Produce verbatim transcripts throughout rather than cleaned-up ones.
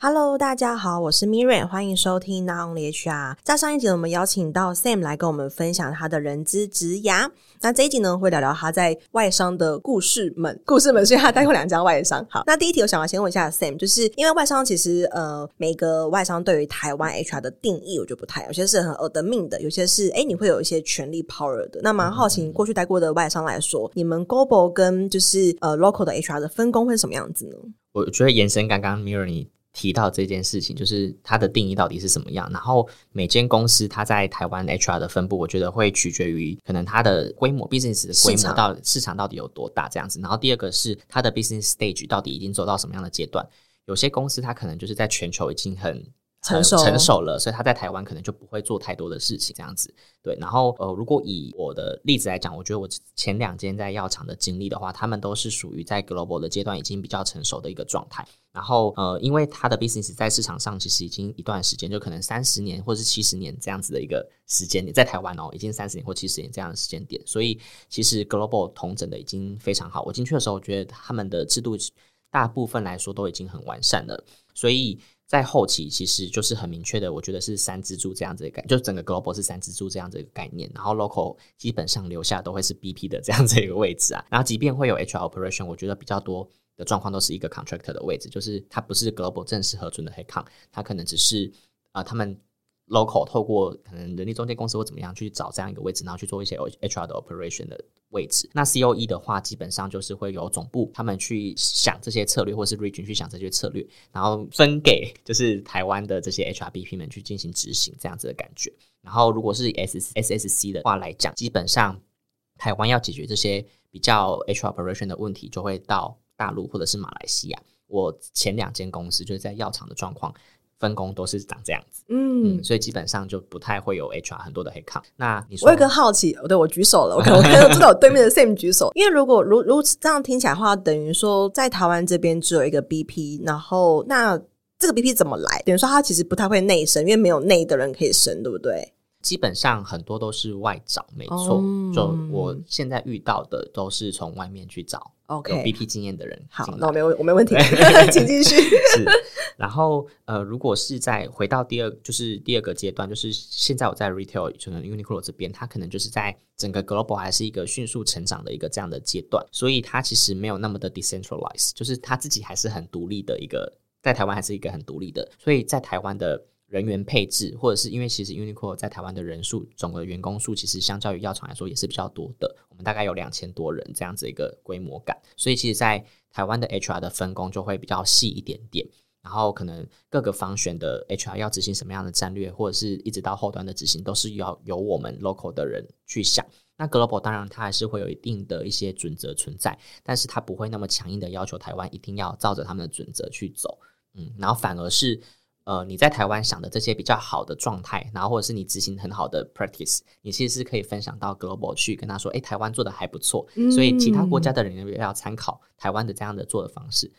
Hello， 大家好，我是 Miriam， 欢迎收听 Not Only H R。 在上一集我们邀请到 Sam 来跟我们分享他的人资职涯，那这一集呢会聊聊他在外商的故事们故事们所以他待过两家外商。好，那第一题我想要先问一下 Sam， 就是因为外商其实呃每个外商对于台湾 H R 的定义我觉得不太，有些是很 admin 的，有些是诶你会有一些权力 power 的，那蛮好奇过去待过的外商来说，你们 global 跟就是呃 local 的 H R 的分工会是什么样子呢？我觉得延伸刚刚 Miriam 你提到这件事情，就是它的定义到底是什么样，然后每间公司它在台湾 H R 的分布我觉得会取决于可能它的规模 business 的规模到市场到底有多大这样子，然后第二个是它的 business stage 到底已经走到什么样的阶段，有些公司它可能就是在全球已经很成熟, 成熟了，所以他在台湾可能就不会做太多的事情这样子。对，然后呃，如果以我的例子来讲，我觉得我前两间在药厂的经历的话，他们都是属于在 global 的阶段已经比较成熟的一个状态，然后呃，因为他的 business 在市场上其实已经一段时间，就可能三十年或是七十年这样子的一个时间点，在台湾哦已经三十年或七十年这样的时间点，所以其实 global 统整的已经非常好，我进去的时候我觉得他们的制度大部分来说都已经很完善了，所以在后期其实就是很明确的，我觉得是三支柱这样子的概念，就整个 global 是三支柱这样子的概念，然后 local 基本上留下都会是 B P 的这样子一个位置啊，然后即便会有 H R operation， 我觉得比较多的状况都是一个 contractor 的位置，就是它不是 global 正式核准的 headcount， 它可能只是、呃、他们 local 透过可能人力中介公司或怎么样去找这样一个位置，然后去做一些 H R 的 operation 的位置。那 C O E 的话基本上就是会有总部他们去想这些策略，或是 region 去想这些策略，然后分给就是台湾的这些 H R B P 们去进行执行这样子的感觉。然后如果是 S S C 的话来讲，基本上台湾要解决这些比较 H R operation 的问题就会到大陆或者是马来西亚。我前两间公司就是在药厂的状况分工都是长这样子， 嗯, 嗯，所以基本上就不太会有 H R 很多的 headcount。 那你说我有个好奇，对，我举手了，我看到知道我对面的 Sam 举手因为如果如如这样听起来的话，等于说在台湾这边只有一个 B P， 然后那这个 B P 怎么来，等于说他其实不太会内升，因为没有内的人可以升，对不对？基本上很多都是外找，没错、oh. 就我现在遇到的都是从外面去找 okay, 有 B P 经验的人。好，那我没我没问题请继续。是，然后呃，如果是在回到第二就是第二个阶段，就是现在我在 retail 可能 UNIQLO 这边，它可能就是在整个 global 还是一个迅速成长的一个这样的阶段，所以它其实没有那么的 decentralized， 就是它自己还是很独立的一个，在台湾还是一个很独立的，所以在台湾的人员配置，或者是因为其实 UNIQLO 在台湾的人数，总的员工数其实相较于药厂来说也是比较多的，我们大概有两千多人这样子一个规模感，所以其实在台湾的 H R 的分工就会比较细一点点，然后可能各个方选的 H R 要执行什么样的战略，或者是一直到后端的执行，都是要由我们 local 的人去想。那 global 当然它还是会有一定的一些准则存在，但是它不会那么强硬的要求台湾一定要照着他们的准则去走，嗯，然后反而是呃，你在台湾想的这些比较好的状态，然后或者是你执行很好的 practice， 你其实是可以分享到 global 去跟他说，欸，台湾做的还不错，嗯，所以其他国家的人要参考台湾的这样的做的方式。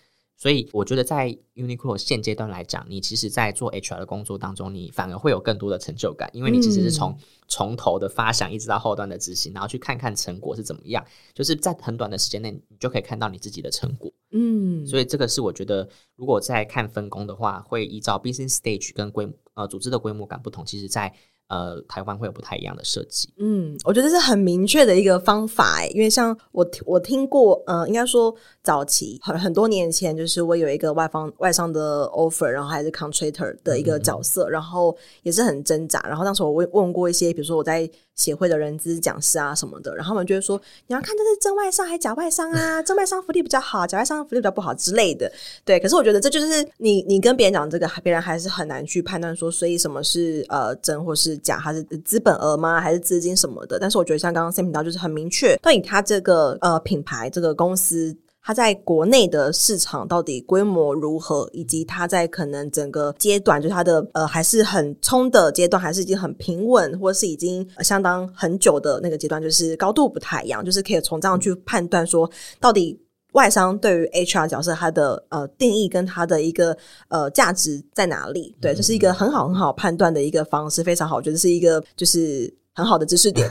所以我觉得在 UNIQLO 现阶段来讲，你其实在做 H R 的工作当中，你反而会有更多的成就感，因为你其实是从从头的发想一直到后端的执行，然后去看看成果是怎么样，就是在很短的时间内你就可以看到你自己的成果，嗯，所以这个是我觉得如果在看分工的话，会依照 business stage 跟规呃组织的规模感不同，其实在呃，台湾会有不太一样的设计。嗯，我觉得是很明确的一个方法，因为像我我听过，呃，应该说早期很很多年前，就是我有一个外方外商的 offer， 然后还是 contractor 的一个角色，嗯，然后也是很挣扎。然后当时我问问过一些，比如说我在协会的人资讲师啊什么的，然后他们就会说，你要看这是正外商还假外商啊，正外商福利比较好，假外商福利比较不好之类的。对，可是我觉得这就是你你跟别人讲这个，别人还是很难去判断说，所以什么是呃真或是讲它是资本额吗还是资金什么的，但是我觉得像刚刚 Sam 提到就是很明确到底它这个呃品牌这个公司它在国内的市场到底规模如何，以及它在可能整个阶段就是它的呃还是很冲的阶段，还是已经很平稳，或是已经、呃、相当很久的那个阶段，就是高度不太一样，就是可以从这样去判断说到底外商对于 H R 角色它的呃定义跟它的一个呃价值在哪里。对，这是一个很好很好判断的一个方式，非常好，我觉得是一个就是很好的知识点。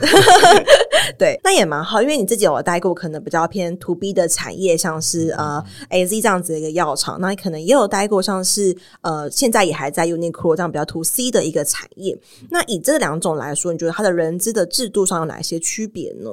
对，那也蛮好，因为你自己有待过可能比较偏 to B 的产业，像是呃 A Z 这样子的一个药厂，那你可能也有待过像是呃现在也还在 UNIQLO 这样比较 to C 的一个产业。那以这两种来说，你觉得它的人资的制度上有哪些区别呢？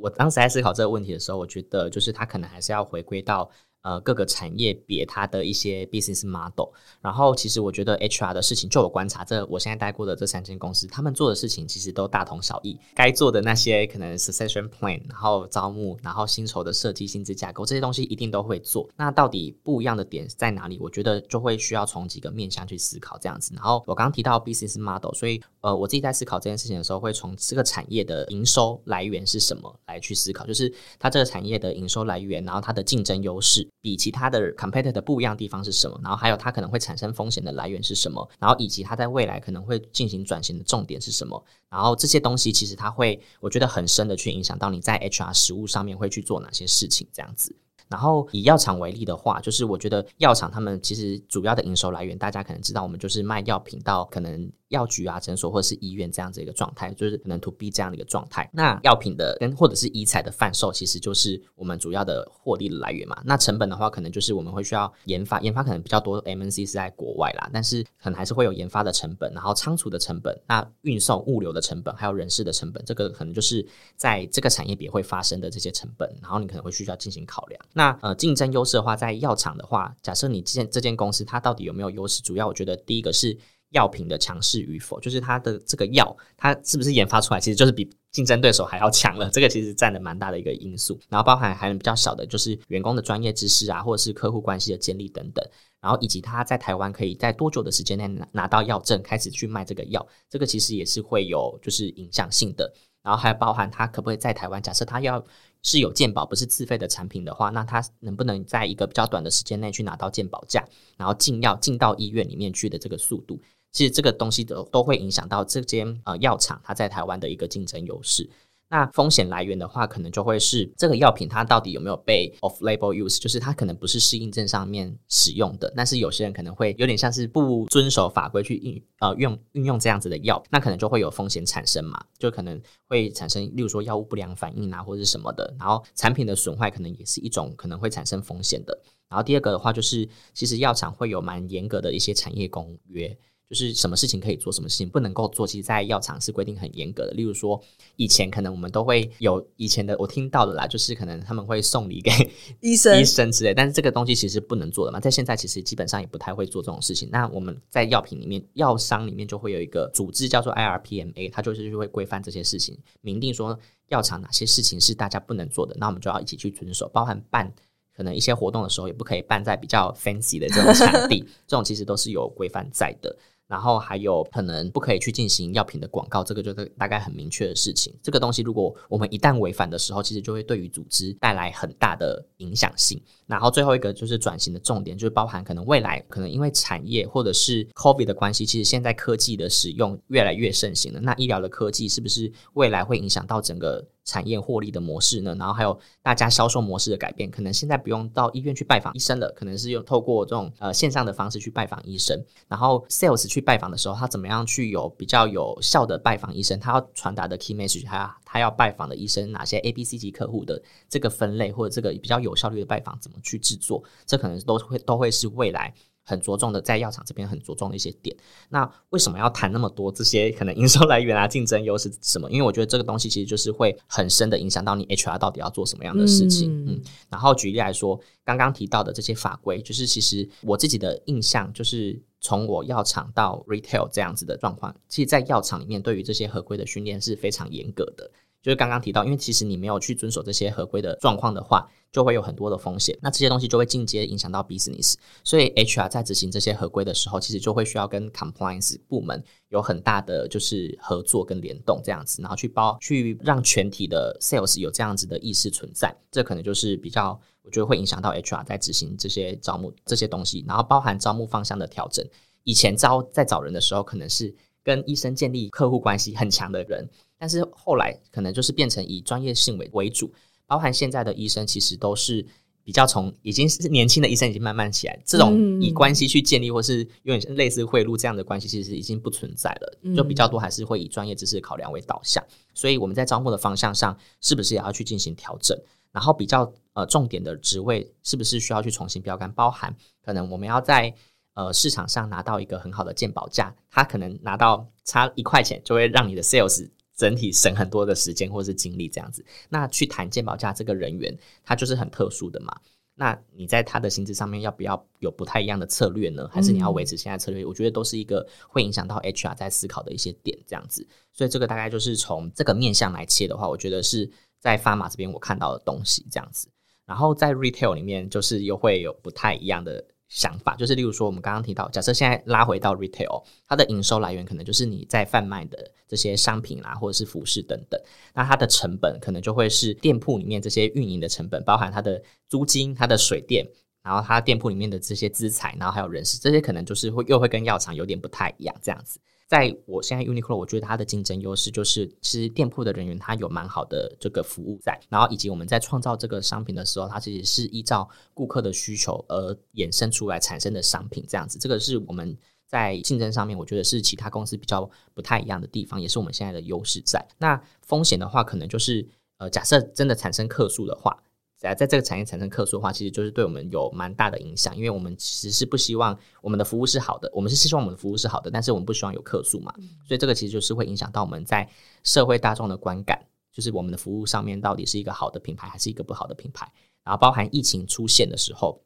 我当时在思考这个问题的时候，我觉得就是它可能还是要回归到呃，各个产业别它的一些 business model。 然后其实我觉得 H R 的事情，就我观察这我现在待过的这三间公司，他们做的事情其实都大同小异，该做的那些可能 succession plan， 然后招募，然后薪酬的设计、薪资架构，这些东西一定都会做。那到底不一样的点在哪里，我觉得就会需要从几个面向去思考这样子。然后我刚刚提到 business model， 所以呃，我自己在思考这件事情的时候，会从这个产业的营收来源是什么来去思考，就是它这个产业的营收来源，然后它的竞争优势比其他的 competitor 不一样的地方是什么，然后还有它可能会产生风险的来源是什么，然后以及它在未来可能会进行转型的重点是什么，然后这些东西其实它会我觉得很深的去影响到你在 H R 实务上面会去做哪些事情这样子。然后以药厂为例的话，就是我觉得药厂他们其实主要的营收来源，大家可能知道我们就是卖药品到可能药局啊、诊所或者是医院这样子一个状态，就是可能 to B 这样的一个状态。那药品的跟或者是医材的贩售，其实就是我们主要的获利的来源嘛。那成本的话，可能就是我们会需要研发，研发可能比较多 M N C 是在国外啦，但是可能还是会有研发的成本，然后仓储的成本，那运送物流的成本，还有人事的成本，这个可能就是在这个产业别会发生的这些成本，然后你可能会需要进行考量。那呃，竞争优势的话，在药厂的话，假设你这间公司它到底有没有优势，主要我觉得第一个是药品的强势与否，就是它的这个药它是不是研发出来其实就是比竞争对手还要强了，这个其实占了蛮大的一个因素。然后包含还有比较小的就是员工的专业知识啊，或者是客户关系的建立等等，然后以及他在台湾可以在多久的时间内 拿, 拿到药证开始去卖这个药，这个其实也是会有就是影响性的。然后还包含他可不可以在台湾，假设他要是有健保不是自费的产品的话，那他能不能在一个比较短的时间内去拿到健保价，然后进药进到医院里面去的这个速度，其实这个东西都都会影响到这间呃药厂它在台湾的一个竞争优势。那风险来源的话，可能就会是这个药品它到底有没有被 off-label use， 就是它可能不是适应症上面使用的，但是有些人可能会有点像是不遵守法规去运、呃、用运用这样子的药，那可能就会有风险产生嘛，就可能会产生例如说药物不良反应啊或者是什么的，然后产品的损坏可能也是一种可能会产生风险的。然后第二个的话，就是其实药厂会有蛮严格的一些产业公约，就是什么事情可以做，什么事情不能够做，其实在药厂是规定很严格的。例如说以前可能我们都会有以前的我听到的啦，就是可能他们会送礼给医生医生之类，但是这个东西其实不能做的嘛，在现在其实基本上也不太会做这种事情。那我们在药品里面药商里面就会有一个组织叫做 I R P M A， 它就是会规范这些事情，明定说药厂哪些事情是大家不能做的，那我们就要一起去遵守，包含办可能一些活动的时候也不可以办在比较 fancy 的这种场地这种其实都是有规范在的。然后还有可能不可以去进行药品的广告，这个就是大概很明确的事情。这个东西如果我们一旦违反的时候，其实就会对于组织带来很大的影响性。然后最后一个就是转型的重点，就是包含可能未来可能因为产业或者是 COVID 的关系，其实现在科技的使用越来越盛行了，那医疗的科技是不是未来会影响到整个产业获利的模式呢？然后还有大家销售模式的改变，可能现在不用到医院去拜访医生了，可能是用透过这种呃线上的方式去拜访医生。然后 sales 去拜访的时候，他怎么样去有比较有效的拜访医生，他要传达的 key message， 他, 他要拜访的医生哪些 A B C 级客户的这个分类，或者这个比较有效率的拜访怎么去制作，这可能都会都会是未来很着重的，在药厂这边很着重的一些点。那为什么要谈那么多这些可能营收来源啊、竞争优势什么？因为我觉得这个东西其实就是会很深的影响到你 H R 到底要做什么样的事情。嗯嗯、然后举例来说，刚刚提到的这些法规，就是其实我自己的印象就是。从我药厂到 retail 这样子的状况，其实在药厂里面对于这些合规的训练是非常严格的，就是刚刚提到因为其实你没有去遵守这些合规的状况的话，就会有很多的风险，那这些东西就会间接影响到 business， 所以 H R 在执行这些合规的时候，其实就会需要跟 compliance 部门有很大的就是合作跟联动这样子，然后去包去让全体的 sales 有这样子的意识存在，这可能就是比较我觉得会影响到 H R 在执行这些招募这些东西。然后包含招募方向的调整，以前招在找人的时候可能是跟医生建立客户关系很强的人，但是后来可能就是变成以专业性为主，包含现在的医生其实都是比较从已经是年轻的医生已经慢慢起来，这种以关系去建立或是有点类似贿赂这样的关系其实已经不存在了，就比较多还是会以专业知识考量为导向，所以我们在招募的方向上是不是也要去进行调整，然后比较、呃、重点的职位是不是需要去重新标杆，包含可能我们要在呃，市场上拿到一个很好的健保价，他可能拿到差一块钱就会让你的 sales 整体省很多的时间或是精力这样子，那去谈健保价这个人员他就是很特殊的嘛，那你在他的薪资上面要不要有不太一样的策略呢，还是你要维持现在策略、嗯、我觉得都是一个会影响到 H R 在思考的一些点这样子，所以这个大概就是从这个面向来切的话，我觉得是在 Pharma 这边我看到的东西这样子，然后在 Retail 里面就是又会有不太一样的想法，就是例如说我们刚刚提到，假设现在拉回到 retail， 它的营收来源可能就是你在贩卖的这些商品啦、啊，或者是服饰等等，那它的成本可能就会是店铺里面这些运营的成本，包含它的租金、它的水电，然后它店铺里面的这些资材，然后还有人事，这些可能就是会又会跟药厂有点不太一样这样子。在我现在 UNIQLO 我觉得它的竞争优势就是其实店铺的人员他有蛮好的这个服务在，然后以及我们在创造这个商品的时候它其实是依照顾客的需求而衍生出来产生的商品这样子，这个是我们在竞争上面我觉得是其他公司比较不太一样的地方，也是我们现在的优势在。那风险的话可能就是、呃、假设真的产生客诉的话，在这个产业产生客诉的话其实就是对我们有蛮大的影响，因为我们其实是不希望我们的服务是好的，我们是希望我们的服务是好的，但是我们不希望有客诉嘛，所以这个其实就是会影响到我们在社会大众的观感，就是我们的服务上面到底是一个好的品牌还是一个不好的品牌，然后包含疫情出现的时候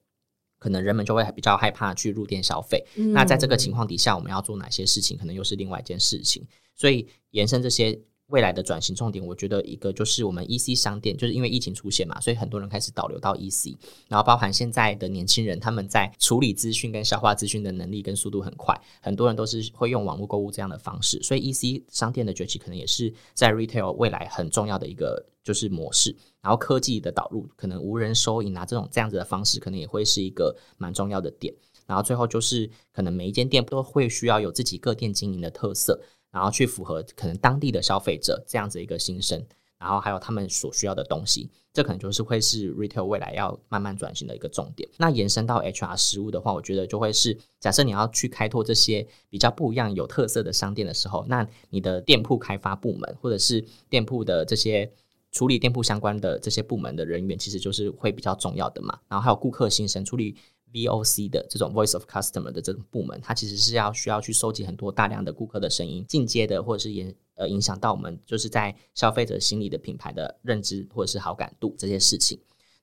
可能人们就会比较害怕去入店消费、嗯、那在这个情况底下我们要做哪些事情可能又是另外一件事情，所以延伸这些未来的转型重点，我觉得一个就是我们 E C 商店，就是因为疫情出现嘛，所以很多人开始导流到 E C， 然后包含现在的年轻人他们在处理资讯跟消化资讯的能力跟速度很快，很多人都是会用网络购物这样的方式，所以 E C 商店的崛起可能也是在 retail 未来很重要的一个就是模式，然后科技的导入可能无人收银啊这种这样子的方式可能也会是一个蛮重要的点，然后最后就是可能每一间店都会需要有自己各店经营的特色，然后去符合可能当地的消费者这样子一个心声，然后还有他们所需要的东西，这可能就是会是 retail 未来要慢慢转型的一个重点。那延伸到 H R 实务的话，我觉得就会是假设你要去开拓这些比较不一样有特色的商店的时候，那你的店铺开发部门或者是店铺的这些处理店铺相关的这些部门的人员其实就是会比较重要的嘛，然后还有顾客心声处理V O C 的这种 Voice of Customer 的这种部门，它其实是要需要去收集很多大量的顾客的声音，进阶的或者是影、呃、影响到我们就是在消费者心里的品牌的认知或者是好感度这些事情。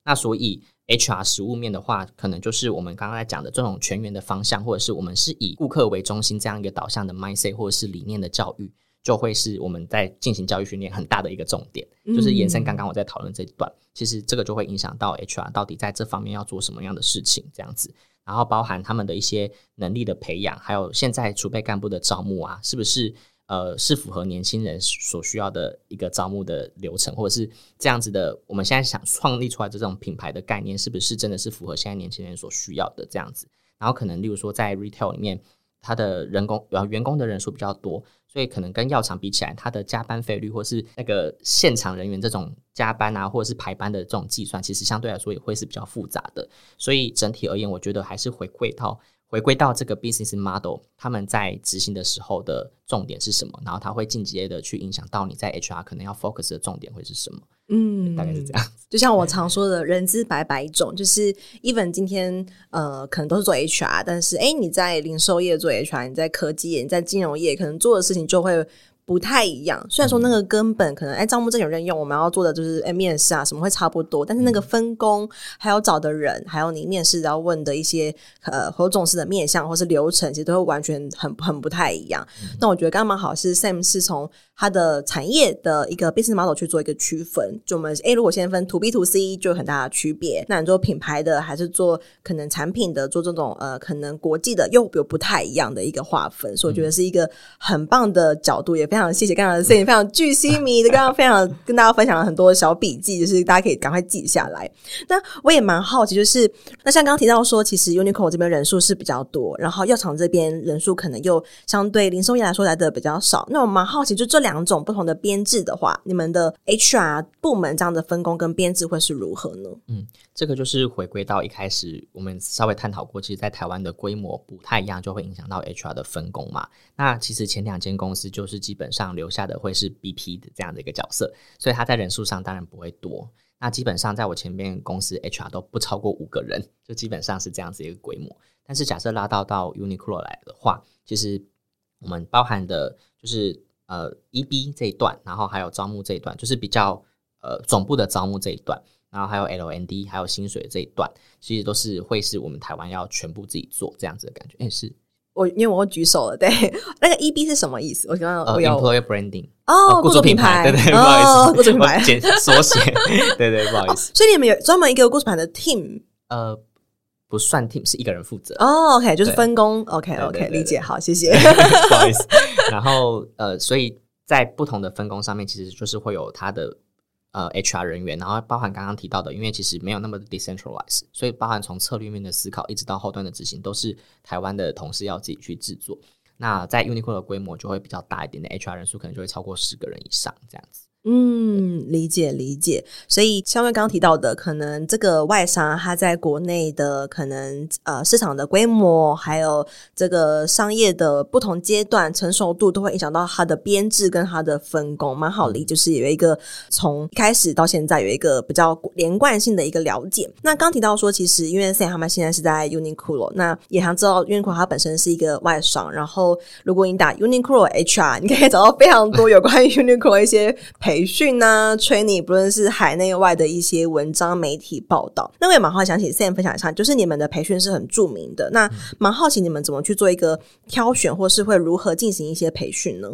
那所以 H R 实务面的话可能就是我们刚刚在讲的这种全员的方向，或者是我们是以顾客为中心这样一个导向的 mindset 或者是理念的教育，就会是我们在进行教育训练很大的一个重点，就是延伸刚刚我在讨论这一段，其实这个就会影响到 H R 到底在这方面要做什么样的事情这样子，然后包含他们的一些能力的培养，还有现在储备干部的招募啊，是不是呃是符合年轻人所需要的一个招募的流程，或者是这样子的我们现在想创立出来这种品牌的概念是不是真的是符合现在年轻人所需要的这样子，然后可能例如说在 retail 里面他的人工员工的人数比较多，所以可能跟药厂比起来他的加班费率或是那个现场人员这种加班啊或者是排班的这种计算其实相对来说也会是比较复杂的，所以整体而言我觉得还是回归到回归到这个 business model 他们在执行的时候的重点是什么，然后他会进阶的去影响到你在 H R 可能要 focus 的重点会是什么，嗯，大概是这样。就像我常说的人资百百种，就是 even 今天呃可能都是做 H R， 但是诶你在零售业做 H R， 你在科技业你在金融业可能做的事情就会不太一样，虽然说那个根本可能哎，招募这种任用我们要做的就是哎面试啊什么会差不多，但是那个分工还有找的人还有你面试要问的一些呃或重视的面向或是流程其实都会完全很很不太一样、嗯、那我觉得刚刚蛮好是 Sam 是从他的产业的一个 business model 去做一个区分，就我们哎，如果先分 to B to C 就有很大的区别，那你做品牌的还是做可能产品的做这种呃可能国际的又有不太一样的一个划分，所以我觉得是一个很棒的角度，也非常谢谢刚刚的事情，非常巨细靡的刚刚非常跟大家分享了很多小笔记，就是大家可以赶快记下来。那我也蛮好奇，就是那像刚刚提到说其实 UNIQLO 这边人数是比较多，然后药厂这边人数可能又相对零售业来说来的比较少，那我蛮好奇就这两种不同的编制的话，你们的 H R 部门这样的分工跟编制会是如何呢？嗯，这个就是回归到一开始我们稍微探讨过，其实在台湾的规模不太一样就会影响到 H R 的分工嘛。那其实前两间公司就是基本上留下的会是 B P 的这样的一个角色，所以他在人数上当然不会多，那基本上在我前面公司 H R 都不超过五个人，就基本上是这样子一个规模。但是假设拉到到 UNIQLO 来的话，其实我们包含的就是呃 E B 这一段，然后还有招募这一段，就是比较呃总部的招募这一段，然后还有 L N D 还有薪水这一段，其实都是会是我们台湾要全部自己做这样子的感觉。诶是我因为我举手了，对，那个 E B 是什么意思？我刚刚我有、uh, employer branding 哦，雇主品牌，对 对, 对、oh, 不好意思，雇主品牌简缩写，对对，不好意思。Oh, 所以你们有专门一个雇主品牌的 team？ 呃，不算 team， 是一个人负责。哦、oh, ，OK， 就是分工。OK，OK，、okay, okay, 理解，好，谢谢。不好意思。然后呃，所以在不同的分工上面，其实就是会有它的。呃 H R 人员，然后包含刚刚提到的，因为其实没有那么 decentralized， 所以包含从策略面的思考一直到后端的执行都是台湾的同事要自己去制作。那在 UNIQLO 的规模就会比较大一点的 H R 人数可能就会超过十个人以上这样子。嗯，理解理解。所以像刚刚提到的，可能这个外商它在国内的可能呃市场的规模，还有这个商业的不同阶段成熟度，都会影响到它的编制跟它的分工。蛮好理，就是有一个从一开始到现在有一个比较连贯性的一个了解。那刚提到说，其实因为 Sam 他们现在是在 UNIQLO， 那也常知道 UNIQLO 它本身是一个外商，然后如果你打 UNIQLO H R， 你可以找到非常多有关于 UNIQLO 一些培培训啊 training， 不论是海内外的一些文章媒体报道。那我也蛮好奇想请 Sam 分享一下，就是你们的培训是很著名的，那蛮好奇你们怎么去做一个挑选，或是会如何进行一些培训呢？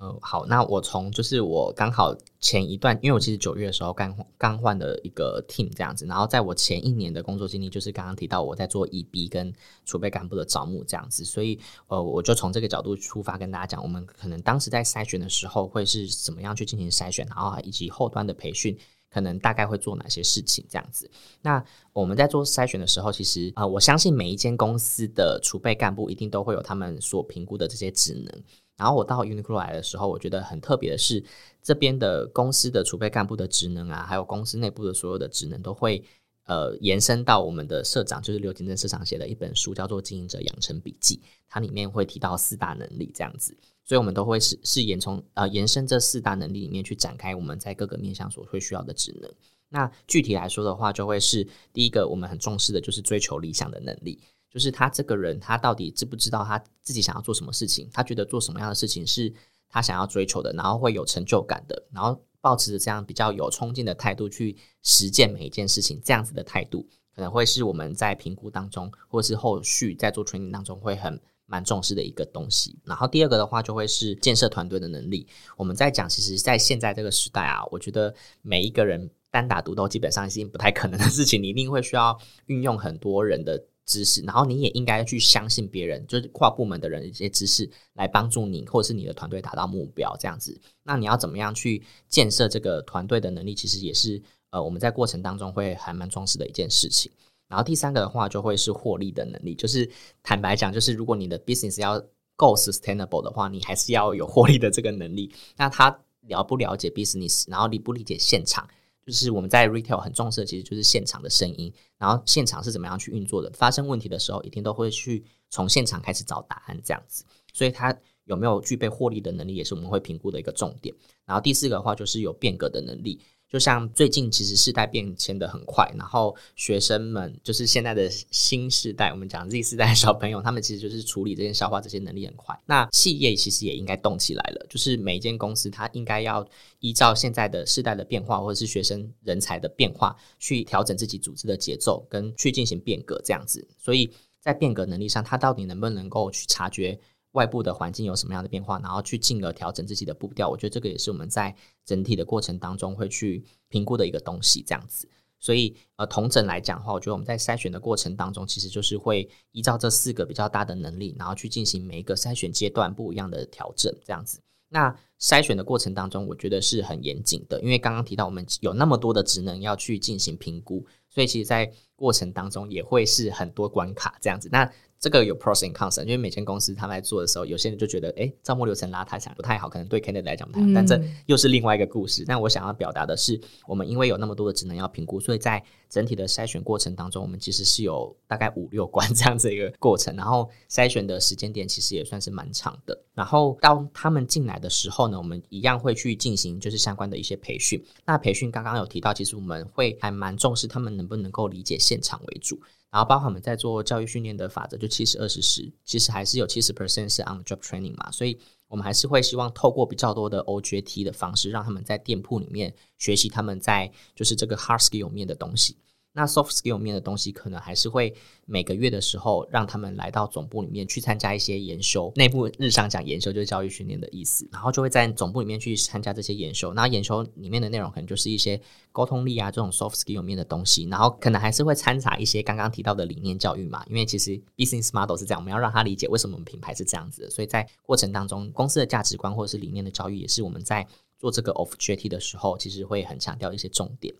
呃、好，那我从就是我刚好前一段，因为我其实九月的时候刚刚换了一个 team 这样子，然后在我前一年的工作经历就是刚刚提到我在做 E B 跟储备干部的招募这样子，所以呃，我就从这个角度出发跟大家讲，我们可能当时在筛选的时候会是怎么样去进行筛选，然后以及后端的培训可能大概会做哪些事情这样子。那我们在做筛选的时候，其实呃，我相信每一间公司的储备干部一定都会有他们所评估的这些职能。然后我到 UNIQLO 来的时候，我觉得很特别的是，这边的公司的储备干部的职能啊，还有公司内部的所有的职能都会呃延伸到我们的社长，就是刘景正社长写的一本书叫做《经营者养成笔记》，它里面会提到四大能力这样子，所以我们都会是是延从呃延伸这四大能力里面去展开我们在各个面向所会需要的职能。那具体来说的话，就会是第一个我们很重视的就是追求理想的能力。就是他这个人他到底知不知道他自己想要做什么事情，他觉得做什么样的事情是他想要追求的，然后会有成就感的，然后抱持着这样比较有冲劲的态度去实践每一件事情，这样子的态度可能会是我们在评估当中或是后续在做 training 当中会很蛮重视的一个东西。然后第二个的话就会是建设团队的能力。我们在讲其实在现在这个时代啊，我觉得每一个人单打独斗基本上是不太可能的事情，你一定会需要运用很多人的知识，然后你也应该去相信别人，就是跨部门的人一些知识来帮助你或者是你的团队达到目标这样子。那你要怎么样去建设这个团队的能力，其实也是呃我们在过程当中会还蛮重视的一件事情。然后第三个的话就会是获利的能力，就是坦白讲，就是如果你的 business 要够 sustainable 的话，你还是要有获利的这个能力。那他了不了解 business， 然后理不理解现场，就是我们在 retail 很重视的其实就是现场的声音，然后现场是怎么样去运作的，发生问题的时候一定都会去从现场开始找答案这样子，所以它有没有具备获利的能力也是我们会评估的一个重点。然后第四个的话就是有变革的能力，就像最近其实世代变迁的很快，然后学生们就是现在的新世代，我们讲 Z 世代的小朋友，他们其实就是处理这些消化这些能力很快。那企业其实也应该动起来了，就是每一间公司它应该要依照现在的世代的变化或者是学生人才的变化去调整自己组织的节奏跟去进行变革这样子。所以在变革能力上，它到底能不能够去察觉外部的环境有什么样的变化，然后去进而调整自己的步调，我觉得这个也是我们在整体的过程当中会去评估的一个东西这样子。所以呃，统整来讲的话，我觉得我们在筛选的过程当中其实就是会依照这四个比较大的能力，然后去进行每一个筛选阶段不一样的调整这样子。那筛选的过程当中我觉得是很严谨的，因为刚刚提到我们有那么多的职能要去进行评估，所以其实在过程当中也会是很多关卡这样子。那这个有 pros and cons， 因为每间公司他们在做的时候，有些人就觉得哎，招募流程拉太长不太好，可能对 candidate 来讲不太好、嗯、但这又是另外一个故事。但我想要表达的是，我们因为有那么多的职能要评估，所以在整体的筛选过程当中，我们其实是有大概五六关这样子一个过程，然后筛选的时间点其实也算是蛮长的。然后到他们进来的时候呢，我们一样会去进行就是相关的一些培训。那培训刚刚有提到，其实我们会还蛮重视他们能不能够理解现场为主，然后包括我们在做教育训练的法则就 七十二十十， 其实还是有 百分之七十 是 on job training 嘛，所以我们还是会希望透过比较多的 O J T 的方式，让他们在店铺里面学习他们在就是这个 hard skill 面的东西。那 soft skill 面的东西可能还是会每个月的时候让他们来到总部里面去参加一些研修，内部日常讲研修就是教育训练的意思，然后就会在总部里面去参加这些研修。那研修里面的内容可能就是一些沟通力啊这种 soft skill 面的东西，然后可能还是会掺杂一些刚刚提到的理念教育嘛，因为其实 business model 是这样，我们要让他理解为什么我们品牌是这样子的，所以在过程当中公司的价值观或者是理念的教育也是我们在做这个 O J T 的时候其实会很强调一些重点。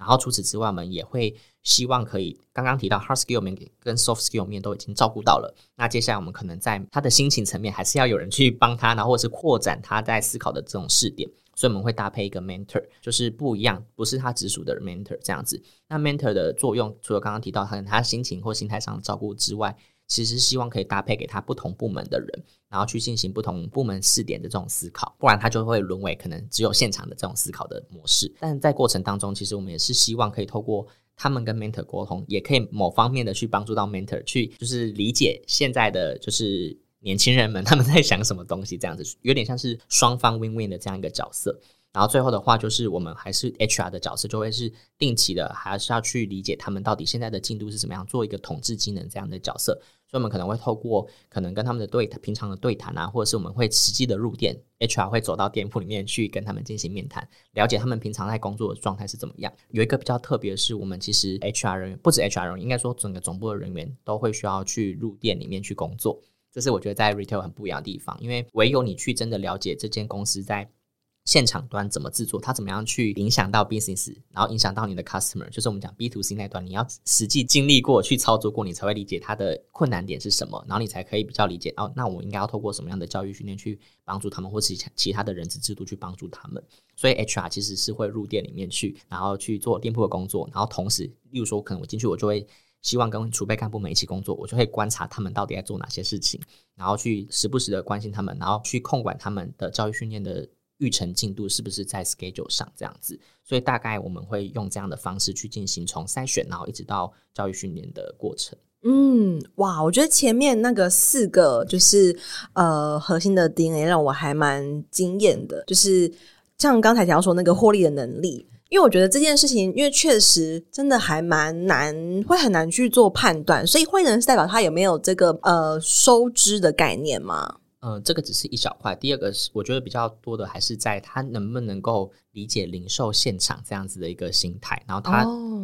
然后除此之外，我们也会希望可以刚刚提到 hard skill 面跟 soft skill 面都已经照顾到了，那接下来我们可能在他的心情层面还是要有人去帮他，然后或是扩展他在思考的这种视点，所以我们会搭配一个 mentor， 就是不一样不是他直属的 mentor 这样子。那 mentor 的作用除了刚刚提到他心情或心态上的照顾之外，其实希望可以搭配给他不同部门的人，然后去进行不同部门试点的这种思考，不然他就会沦为可能只有现场的这种思考的模式。但在过程当中，其实我们也是希望可以透过他们跟 mentor 沟通，也可以某方面的去帮助到 mentor 去就是理解现在的就是年轻人们他们在想什么东西这样子，有点像是双方 win-win 的这样一个角色。然后最后的话就是我们还是 H R 的角色就会是定期的还是要去理解他们到底现在的进度是怎么样，做一个统治机能这样的角色。所以我们可能会透过可能跟他们的对平常的对谈啊，或者是我们会实际的入店， H R 会走到店铺里面去跟他们进行面谈，了解他们平常在工作的状态是怎么样。有一个比较特别的是，我们其实 H R 人员不止 H R 人员，应该说整个总部的人员都会需要去入店里面去工作，这是我觉得在 retail 很不一样的地方，因为唯有你去真的了解这间公司在现场端怎么制作，它怎么样去影响到 business， 然后影响到你的 customer， 就是我们讲 B to C 那端，你要实际经历过去操作过，你才会理解它的困难点是什么，然后你才可以比较理解哦，那我应该要透过什么样的教育训练去帮助他们，或是其他的人资制度去帮助他们。所以 H R 其实是会入店里面去，然后去做店铺的工作，然后同时例如说可能我进去我就会希望跟储备干部们一起工作，我就会观察他们到底在做哪些事情，然后去时不时的关心他们，然后去控管他们的教育训练的预成进度是不是在 schedule 上这样子。所以大概我们会用这样的方式去进行从筛选然后一直到教育训练的过程。嗯，哇，我觉得前面那个四个就是呃核心的 D N A 让我还蛮惊艳的，就是像刚才提到说那个获利的能力，因为我觉得这件事情因为确实真的还蛮难，会很难去做判断，所以会能是代表他有没有这个呃收支的概念吗？呃，这个只是一小块。第二个我觉得比较多的还是在他能不能够理解零售现场这样子的一个心态，然后他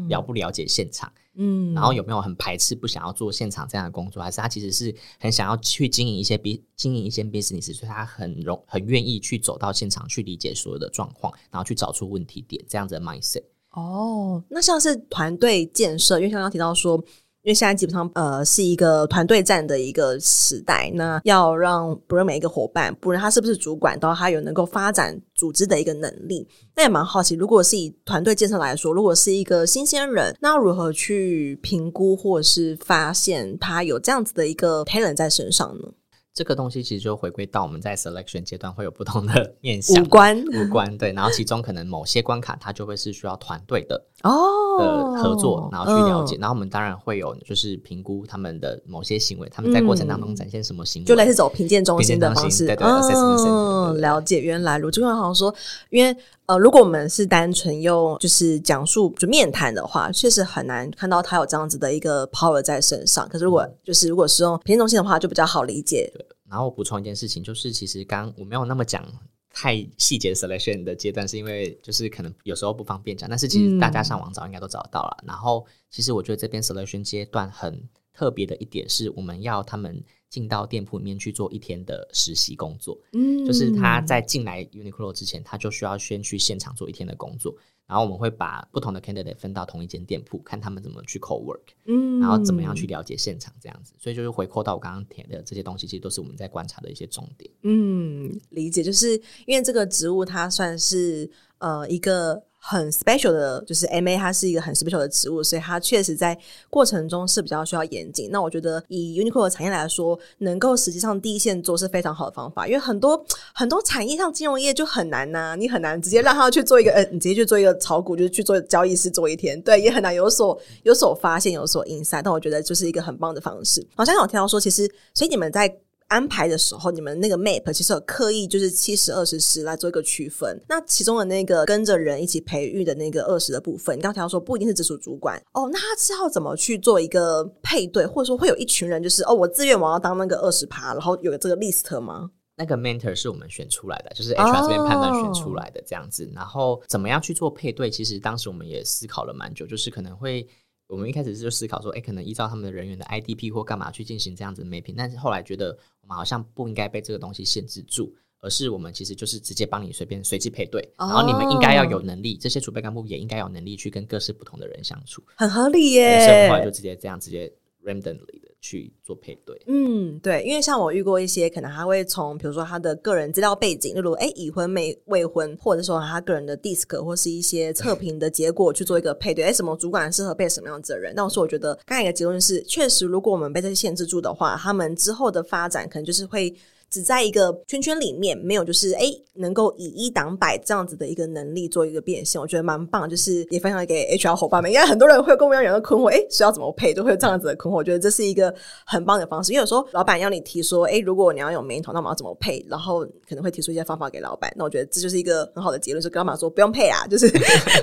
了不了解现场、哦嗯、然后有没有很排斥不想要做现场这样的工作，还是他其实是很想要去经营一些经营一些 business， 所以他很容很愿意去走到现场去理解所有的状况，然后去找出问题点这样子的 mindset。 哦，那像是团队建设，因为刚刚提到说因为现在基本上呃是一个团队战的一个时代，那要让不论每一个伙伴，不论他是不是主管，都他有能够发展组织的一个能力。那也蛮好奇，如果是以团队建设来说，如果是一个新鲜人，那如何去评估或是发现他有这样子的一个 talent 在身上呢？这个东西其实就回归到我们在 selection 阶段会有不同的面向，五官五官对，然后其中可能某些关卡它就会是需要团队的哦的合作，然后去了解、嗯、然后我们当然会有就是评估他们的某些行为，他们在过程当中展现什么行为，就类似走评鉴中心的方式，对对、嗯、assessment center， 对对，了解。原来如此，就好像说因为呃，如果我们是单纯用就是讲述就面谈的话，确实很难看到他有这样子的一个 power 在身上，可是如果、嗯、就是如果是用评鉴中心的话就比较好理解。对，然后补充一件事情，就是其实刚我没有那么讲太细节 selection 的阶段，是因为就是可能有时候不方便讲，但是其实大家上网找应该都找得到了、嗯、然后其实我觉得这边 selection 阶段很特别的一点是我们要他们进到店铺里面去做一天的实习工作，嗯，就是他在进来 UNIQLO 之前他就需要先去现场做一天的工作，然后我们会把不同的 candidate 分到同一间店铺，看他们怎么去 co-work，嗯，然后怎么样去了解现场这样子，所以就是回扣到我刚刚填的这些东西，其实都是我们在观察的一些重点。嗯，理解，就是因为这个职务它算是呃一个很 special 的，就是 M A 它是一个很 special 的职务，所以它确实在过程中是比较需要严谨。那我觉得以 UNIQLO 的产业来说，能够实际上第一线做是非常好的方法，因为很多很多产业像金融业就很难啊，你很难直接让他去做一个、呃、你直接去做一个炒股，就是去做交易室做一天，对，也很难有所有所发现有所 insight， 但我觉得就是一个很棒的方式。好像有听到说其实所以你们在安排的时候，你们那个 map 其实有刻意就是 七十二十十 来做一个区分，那其中的那个跟着人一起培育的那个二十的部分，你刚刚提到说不一定是直属主管哦，那他是要怎么去做一个配对，或者说会有一群人就是哦我自愿我要当那个 百分之二十， 然后有这个 list 吗？那个 mentor 是我们选出来的，就是 H R 这边判断选出来的这样子，oh. 然后怎么样去做配对，其实当时我们也思考了蛮久，就是可能会我们一开始就思考说，欸，可能依照他们的人员的 I D P 或干嘛去进行这样子的 mapping， 但是后来觉得我们好像不应该被这个东西限制住，而是我们其实就是直接帮你随便随机配对，哦，然后你们应该要有能力，这些储备干部也应该有能力去跟各式不同的人相处，很合理耶，所以我们后来就直接这样直接 randomly 的去做配对。嗯，对，因为像我遇过一些可能他会从比如说他的个人资料背景，例如诶已婚未婚，或者说他个人的 D I S C 或是一些测评的结果去做一个配对，诶什么主管适合配什么样子的人，那我说我觉得刚才一个结论是确实如果我们被这些限制住的话，他们之后的发展可能就是会只在一个圈圈里面，没有就是哎能够以一挡百这样子的一个能力做一个变现，我觉得蛮棒，就是也分享给 H R 伙伴们，因为很多人会跟我们一样有困惑，哎，需要怎么配，就会有这样子的困惑，我觉得这是一个很棒的方式，因为有时候老板要你提说，哎，如果你要有mentor，那我们要怎么配，然后可能会提出一些方法给老板，那我觉得这就是一个很好的结论，就跟老板说不用配啦，就是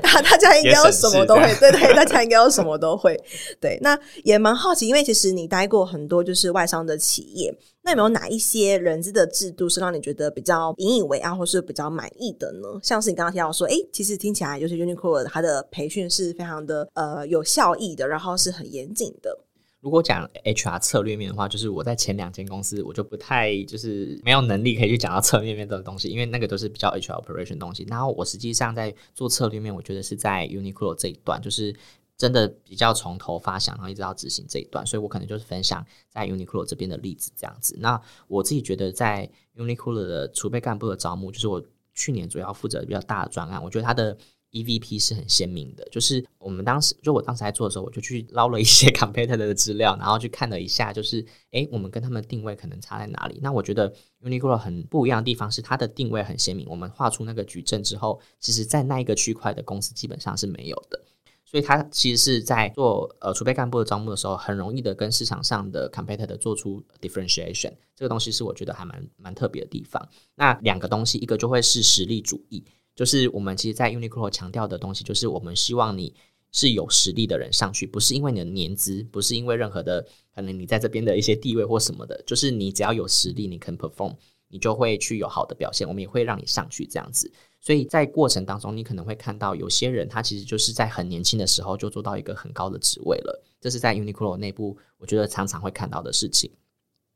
大家应该要什么都会，对对，大家应该要什么都会，对，那也蛮好奇，因为其实你待过很多就是外商的企业，那有没有哪一些人资的制度是让你觉得比较引以为傲或是比较满意的呢？像是你刚刚提到说，欸，其实听起来就是 UNIQLO 它的培训是非常的呃有效益的，然后是很严谨的。如果讲 H R 策略面的话，就是我在前两间公司我就不太就是没有能力可以去讲到策略面的东西，因为那个都是比较 H R operation 的东西，然后我实际上在做策略面，我觉得是在 UNIQLO 这一段就是真的比较从头发想然后一直到执行这一段，所以我可能就是分享在 UNIQLO 这边的例子这样子。那我自己觉得在 UNIQLO 的储备干部的招募，就是我去年主要负责比较大的专案，我觉得它的 E V P 是很鲜明的，就是我们当时就我当时在做的时候，我就去捞了一些 competitor 的资料，然后去看了一下就是诶我们跟他们的定位可能差在哪里。那我觉得 UNIQLO 很不一样的地方是它的定位很鲜明，我们画出那个矩阵之后，其实在那一个区块的公司基本上是没有的，所以他其实是在做呃储备干部的招募的时候，很容易的跟市场上的 competitor 做出 differentiation， 这个东西是我觉得还蛮蛮特别的地方。那两个东西，一个就会是实力主义，就是我们其实在 UNIQLO 强调的东西，就是我们希望你是有实力的人上去，不是因为你的年资，不是因为任何的可能你在这边的一些地位或什么的，就是你只要有实力，你肯 perform， 你就会去有好的表现，我们也会让你上去这样子。所以在过程当中你可能会看到有些人他其实就是在很年轻的时候就做到一个很高的职位了，这是在 UNIQLO 内部我觉得常常会看到的事情。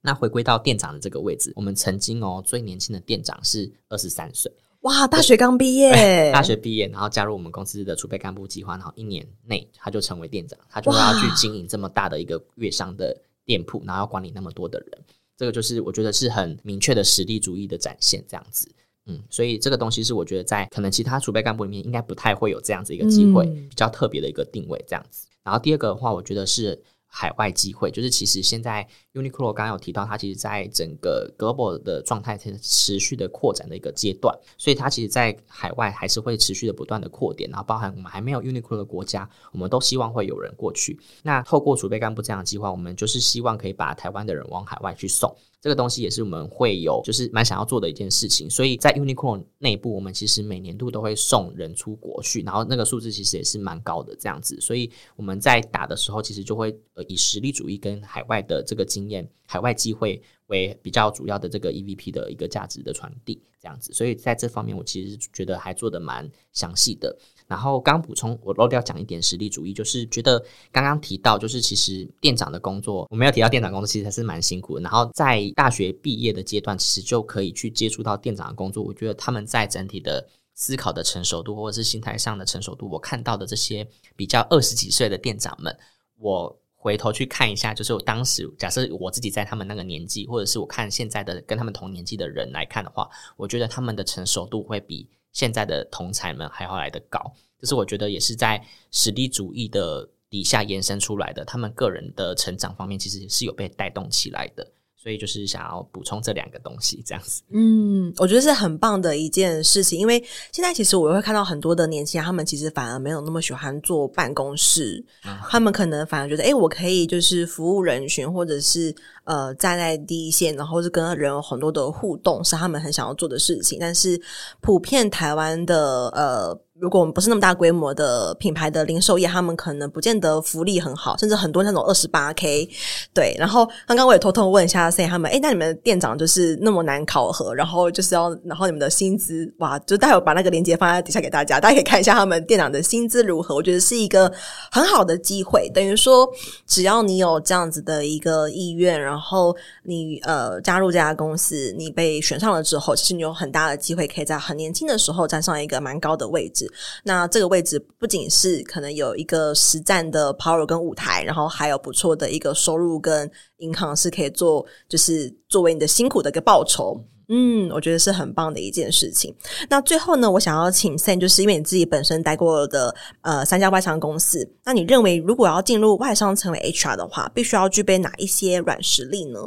那回归到店长的这个位置，我们曾经哦最年轻的店长是二十三岁，哇，大学刚毕业，大学毕业然后加入我们公司的储备干部计划，然后一年内他就成为店长，他就要去经营这么大的一个月上的店铺，然后要管理那么多的人，这个就是我觉得是很明确的实力主义的展现这样子。嗯，所以这个东西是我觉得在可能其他储备干部里面应该不太会有这样子一个机会，嗯，比较特别的一个定位这样子。然后第二个的话，我觉得是海外机会，就是其实现在 UNIQLO 刚刚有提到它其实在整个 global 的状态持续的扩展的一个阶段，所以它其实在海外还是会持续的不断的扩点，然后包含我们还没有 UNIQLO 的国家，我们都希望会有人过去。那透过储备干部这样的计划，我们就是希望可以把台湾的人往海外去送，这个东西也是我们会有就是蛮想要做的一件事情。所以在 UNIQLO 内部，我们其实每年度都会送人出国去，然后那个数字其实也是蛮高的这样子，所以我们在打的时候其实就会以实力主义跟海外的这个经验海外机会为比较主要的这个 E V P 的一个价值的传递这样子，所以在这方面我其实觉得还做得蛮详细的。然后刚补充我漏掉讲一点实力主义，就是觉得刚刚提到就是其实店长的工作，我没有提到店长工作其实还是蛮辛苦的，然后在大学毕业的阶段其实就可以去接触到店长的工作，我觉得他们在整体的思考的成熟度或者是心态上的成熟度，我看到的这些比较二十几岁的店长们，我回头去看一下，就是我当时假设我自己在他们那个年纪，或者是我看现在的跟他们同年纪的人来看的话，我觉得他们的成熟度会比现在的同才们还要来得高，就是我觉得也是在实力主义的底下延伸出来的，他们个人的成长方面其实是有被带动起来的，所以就是想要补充这两个东西这样子。嗯，我觉得是很棒的一件事情，因为现在其实我会看到很多的年轻人，他们其实反而没有那么喜欢坐办公室、嗯、他们可能反而觉得诶、欸、我可以就是服务人群，或者是呃站在第一线，然后是跟人有很多的互动，是他们很想要做的事情。但是普遍台湾的呃如果我们不是那么大规模的品牌的零售业，他们可能不见得福利很好，甚至很多那种 二十八K。 对，然后刚刚我也偷偷问一下 Sam 他们，诶那你们的店长就是那么难考核，然后就是要然后你们的薪资，哇，就待会把那个连结放在底下给大家，大家可以看一下他们店长的薪资如何。我觉得是一个很好的机会，等于说只要你有这样子的一个意愿，然后你呃加入这家公司，你被选上了之后，其实你有很大的机会可以在很年轻的时候站上一个蛮高的位置。那这个位置不仅是可能有一个实战的 power 跟舞台，然后还有不错的一个收入跟income，是可以做就是作为你的辛苦的一个报酬。嗯，我觉得是很棒的一件事情。那最后呢，我想要请 Sam， 就是因为你自己本身待过的呃三家外商公司，那你认为如果要进入外商成为 H R 的话，必须要具备哪一些软实力呢？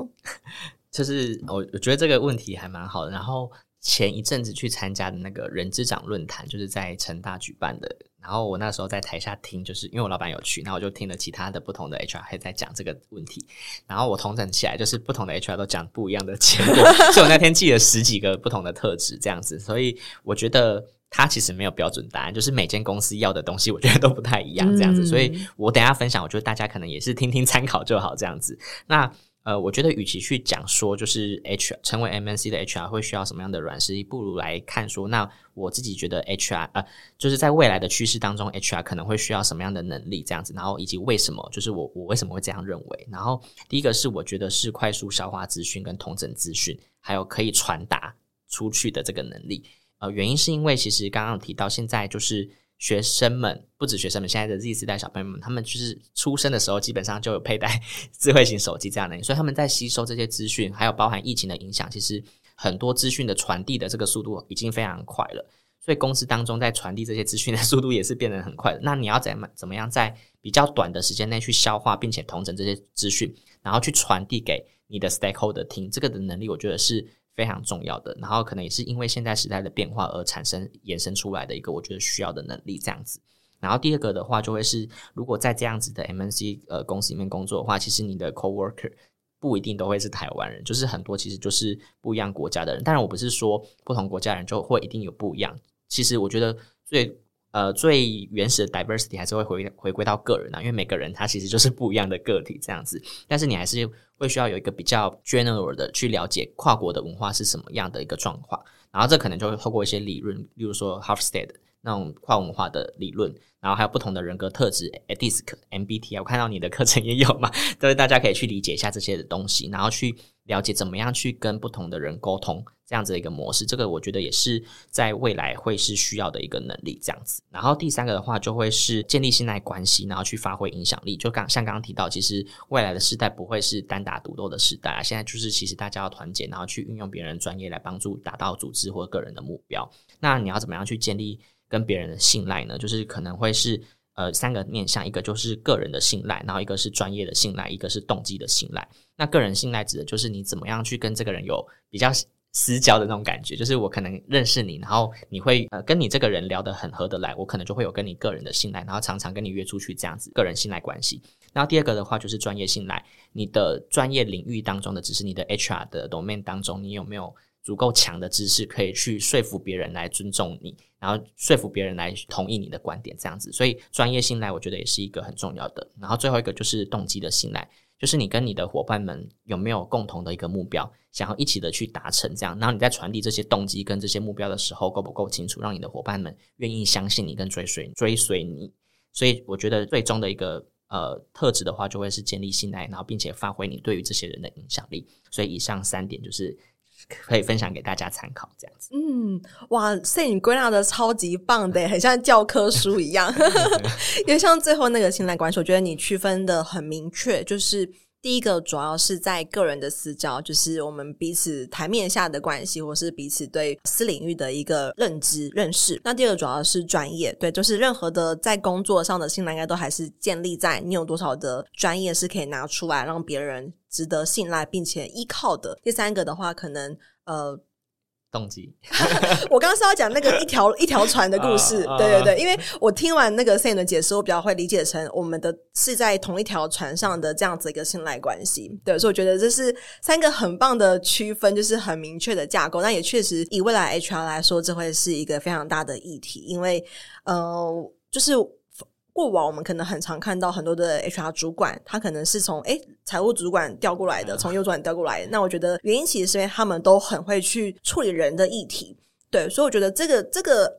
就是我我觉得这个问题还蛮好的，然后前一阵子去参加的那个人资长论坛，就是在成大举办的，然后我那时候在台下听，就是因为我老板有去，然后我就听了其他的不同的 H R 还在讲这个问题，然后我统整起来就是不同的 H R 都讲不一样的结果，所以我那天记了十几个不同的特质这样子，所以我觉得它其实没有标准答案，就是每间公司要的东西我觉得都不太一样这样子、嗯、所以我等一下分享，我觉得大家可能也是听听参考就好这样子。那呃，我觉得与其去讲说就是 H R 成为 M N C 的 H R 会需要什么样的软实力，不如来看说那我自己觉得 H R 呃，就是在未来的趋势当中 H R 可能会需要什么样的能力这样子，然后以及为什么就是我我为什么会这样认为。然后第一个是我觉得是快速消化资讯跟统整资讯，还有可以传达出去的这个能力。呃，原因是因为其实刚刚提到现在就是学生们，不止学生们，现在的 Z 世代小朋友们，他们就是出生的时候基本上就有佩戴智慧型手机这样的，所以他们在吸收这些资讯还有包含疫情的影响，其实很多资讯的传递的这个速度已经非常快了，所以公司当中在传递这些资讯的速度也是变得很快的。那你要怎么样在比较短的时间内去消化并且统整这些资讯，然后去传递给你的 stakeholder 听，这个的能力我觉得是非常重要的，然后可能也是因为现在时代的变化而产生衍生出来的一个我觉得需要的能力这样子。然后第二个的话就会是如果在这样子的 M N C、呃、公司里面工作的话，其实你的 coworker 不一定都会是台湾人，就是很多其实就是不一样国家的人，当然我不是说不同国家人就会一定有不一样，其实我觉得最呃，最原始的 diversity 还是会回回归到个人啊，因为每个人他其实就是不一样的个体这样子，但是你还是会需要有一个比较 general 的去了解跨国的文化是什么样的一个状况，然后这可能就会透过一些理论，例如说 Hofstede 那种跨文化的理论，然后还有不同的人格特质 D I S C M B T I， 我看到你的课程也有嘛，所以大家可以去理解一下这些的东西，然后去了解怎么样去跟不同的人沟通这样子的一个模式，这个我觉得也是在未来会是需要的一个能力这样子。然后第三个的话就会是建立信赖关系，然后去发挥影响力，就刚像刚刚提到其实未来的世代不会是单打独斗的世代、啊、现在就是其实大家要团结，然后去运用别人专业来帮助达到组织或个人的目标。那你要怎么样去建立跟别人的信赖呢，就是可能会是呃三个面向，一个就是个人的信赖，然后一个是专业的信赖，一个是动机的信赖。那个人信赖指的就是你怎么样去跟这个人有比较私交的那种感觉，就是我可能认识你，然后你会、呃、跟你这个人聊得很合得来，我可能就会有跟你个人的信赖，然后常常跟你约出去这样子个人信赖关系。然后第二个的话就是专业信赖，你的专业领域当中的只是你的 H R 的 domain 当中，你有没有足够强的知识可以去说服别人来尊重你，然后说服别人来同意你的观点这样子，所以专业信赖我觉得也是一个很重要的。然后最后一个就是动机的信赖，就是你跟你的伙伴们有没有共同的一个目标，想要一起的去达成这样，然后你在传递这些动机跟这些目标的时候够不够清楚，让你的伙伴们愿意相信你跟追随追随你。所以我觉得最终的一个呃特质的话，就会是建立信赖，然后并且发挥你对于这些人的影响力。所以以上三点就是可以分享给大家参考这样子。嗯，哇塞，你归纳的超级棒的，很像教科书一样也像最后那个信赖关系，我觉得你区分的很明确，就是第一个主要是在个人的私交，就是我们彼此台面下的关系，或是彼此对私领域的一个认知认识。那第二个主要是专业，对，就是任何的在工作上的信赖应该都还是建立在你有多少的专业是可以拿出来让别人值得信赖并且依靠的。第三个的话可能呃动机我刚刚是要讲那个一条一条船的故事、啊、对对对、啊、因为我听完那个 Sam 的解释，我比较会理解成我们的是在同一条船上的这样子一个信赖关系。对，所以我觉得这是三个很棒的区分，就是很明确的架构。那也确实以未来 H R 来说，这会是一个非常大的议题，因为呃就是过往我们可能很常看到很多的 H R 主管，他可能是从诶财务主管调过来的，从业务主管调过来的。那我觉得原因其实是因为他们都很会去处理人的议题，对，所以我觉得这个这个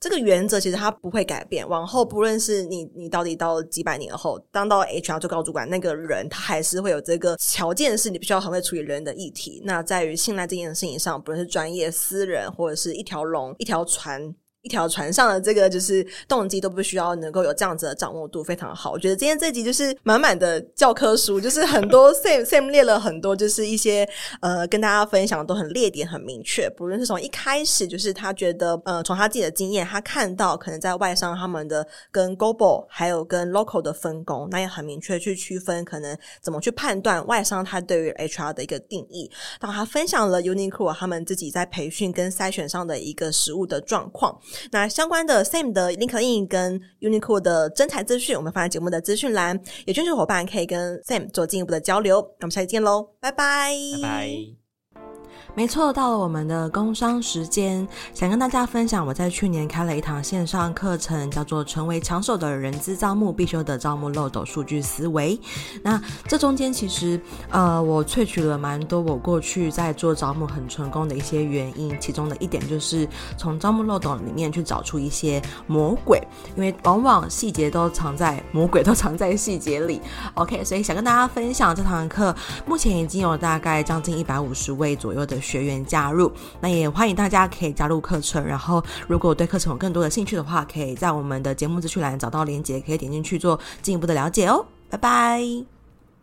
这个原则其实它不会改变，往后不论是你你到底到几百年后当到 H R 最高主管那个人，他还是会有这个条件，是你必须要很会处理人的议题。那在于信赖这件事情上，不论是专业、私人，或者是一条龙、一条船。一条船上的这个就是动机，都不需要能够有这样子的掌握度，非常好。我觉得今天这集就是满满的教科书，就是很多 Sam Sam 列了很多，就是一些呃跟大家分享都很列点很明确，不论是从一开始就是他觉得呃从他自己的经验，他看到可能在外商他们的跟 global 还有跟 local 的分工，那也很明确去区分可能怎么去判断外商他对于 H R 的一个定义。然后他分享了 UNIQLO 他们自己在培训跟筛选上的一个实务的状况。那相关的 Sam 的 LinkedIn 跟 UNIQLO 的征才资讯我们放在节目的资讯栏，有兴趣伙伴可以跟 Sam 做进一步的交流。那我们下期见咯，拜拜拜拜。没错，到了我们的工商时间，想跟大家分享我在去年开了一堂线上课程，叫做成为抢手的人资招募必修的招募漏斗数据思维。那这中间其实呃，我萃取了蛮多我过去在做招募很成功的一些原因，其中的一点就是从招募漏斗里面去找出一些魔鬼，因为往往细节都藏在魔鬼都藏在细节里。 OK， 所以想跟大家分享这堂课目前已经有大概将近一百五十位左右的学员加入，那也欢迎大家可以加入课程，然后如果对课程有更多的兴趣的话，可以在我们的节目资讯栏找到连结，可以点进去做进一步的了解哦。拜拜。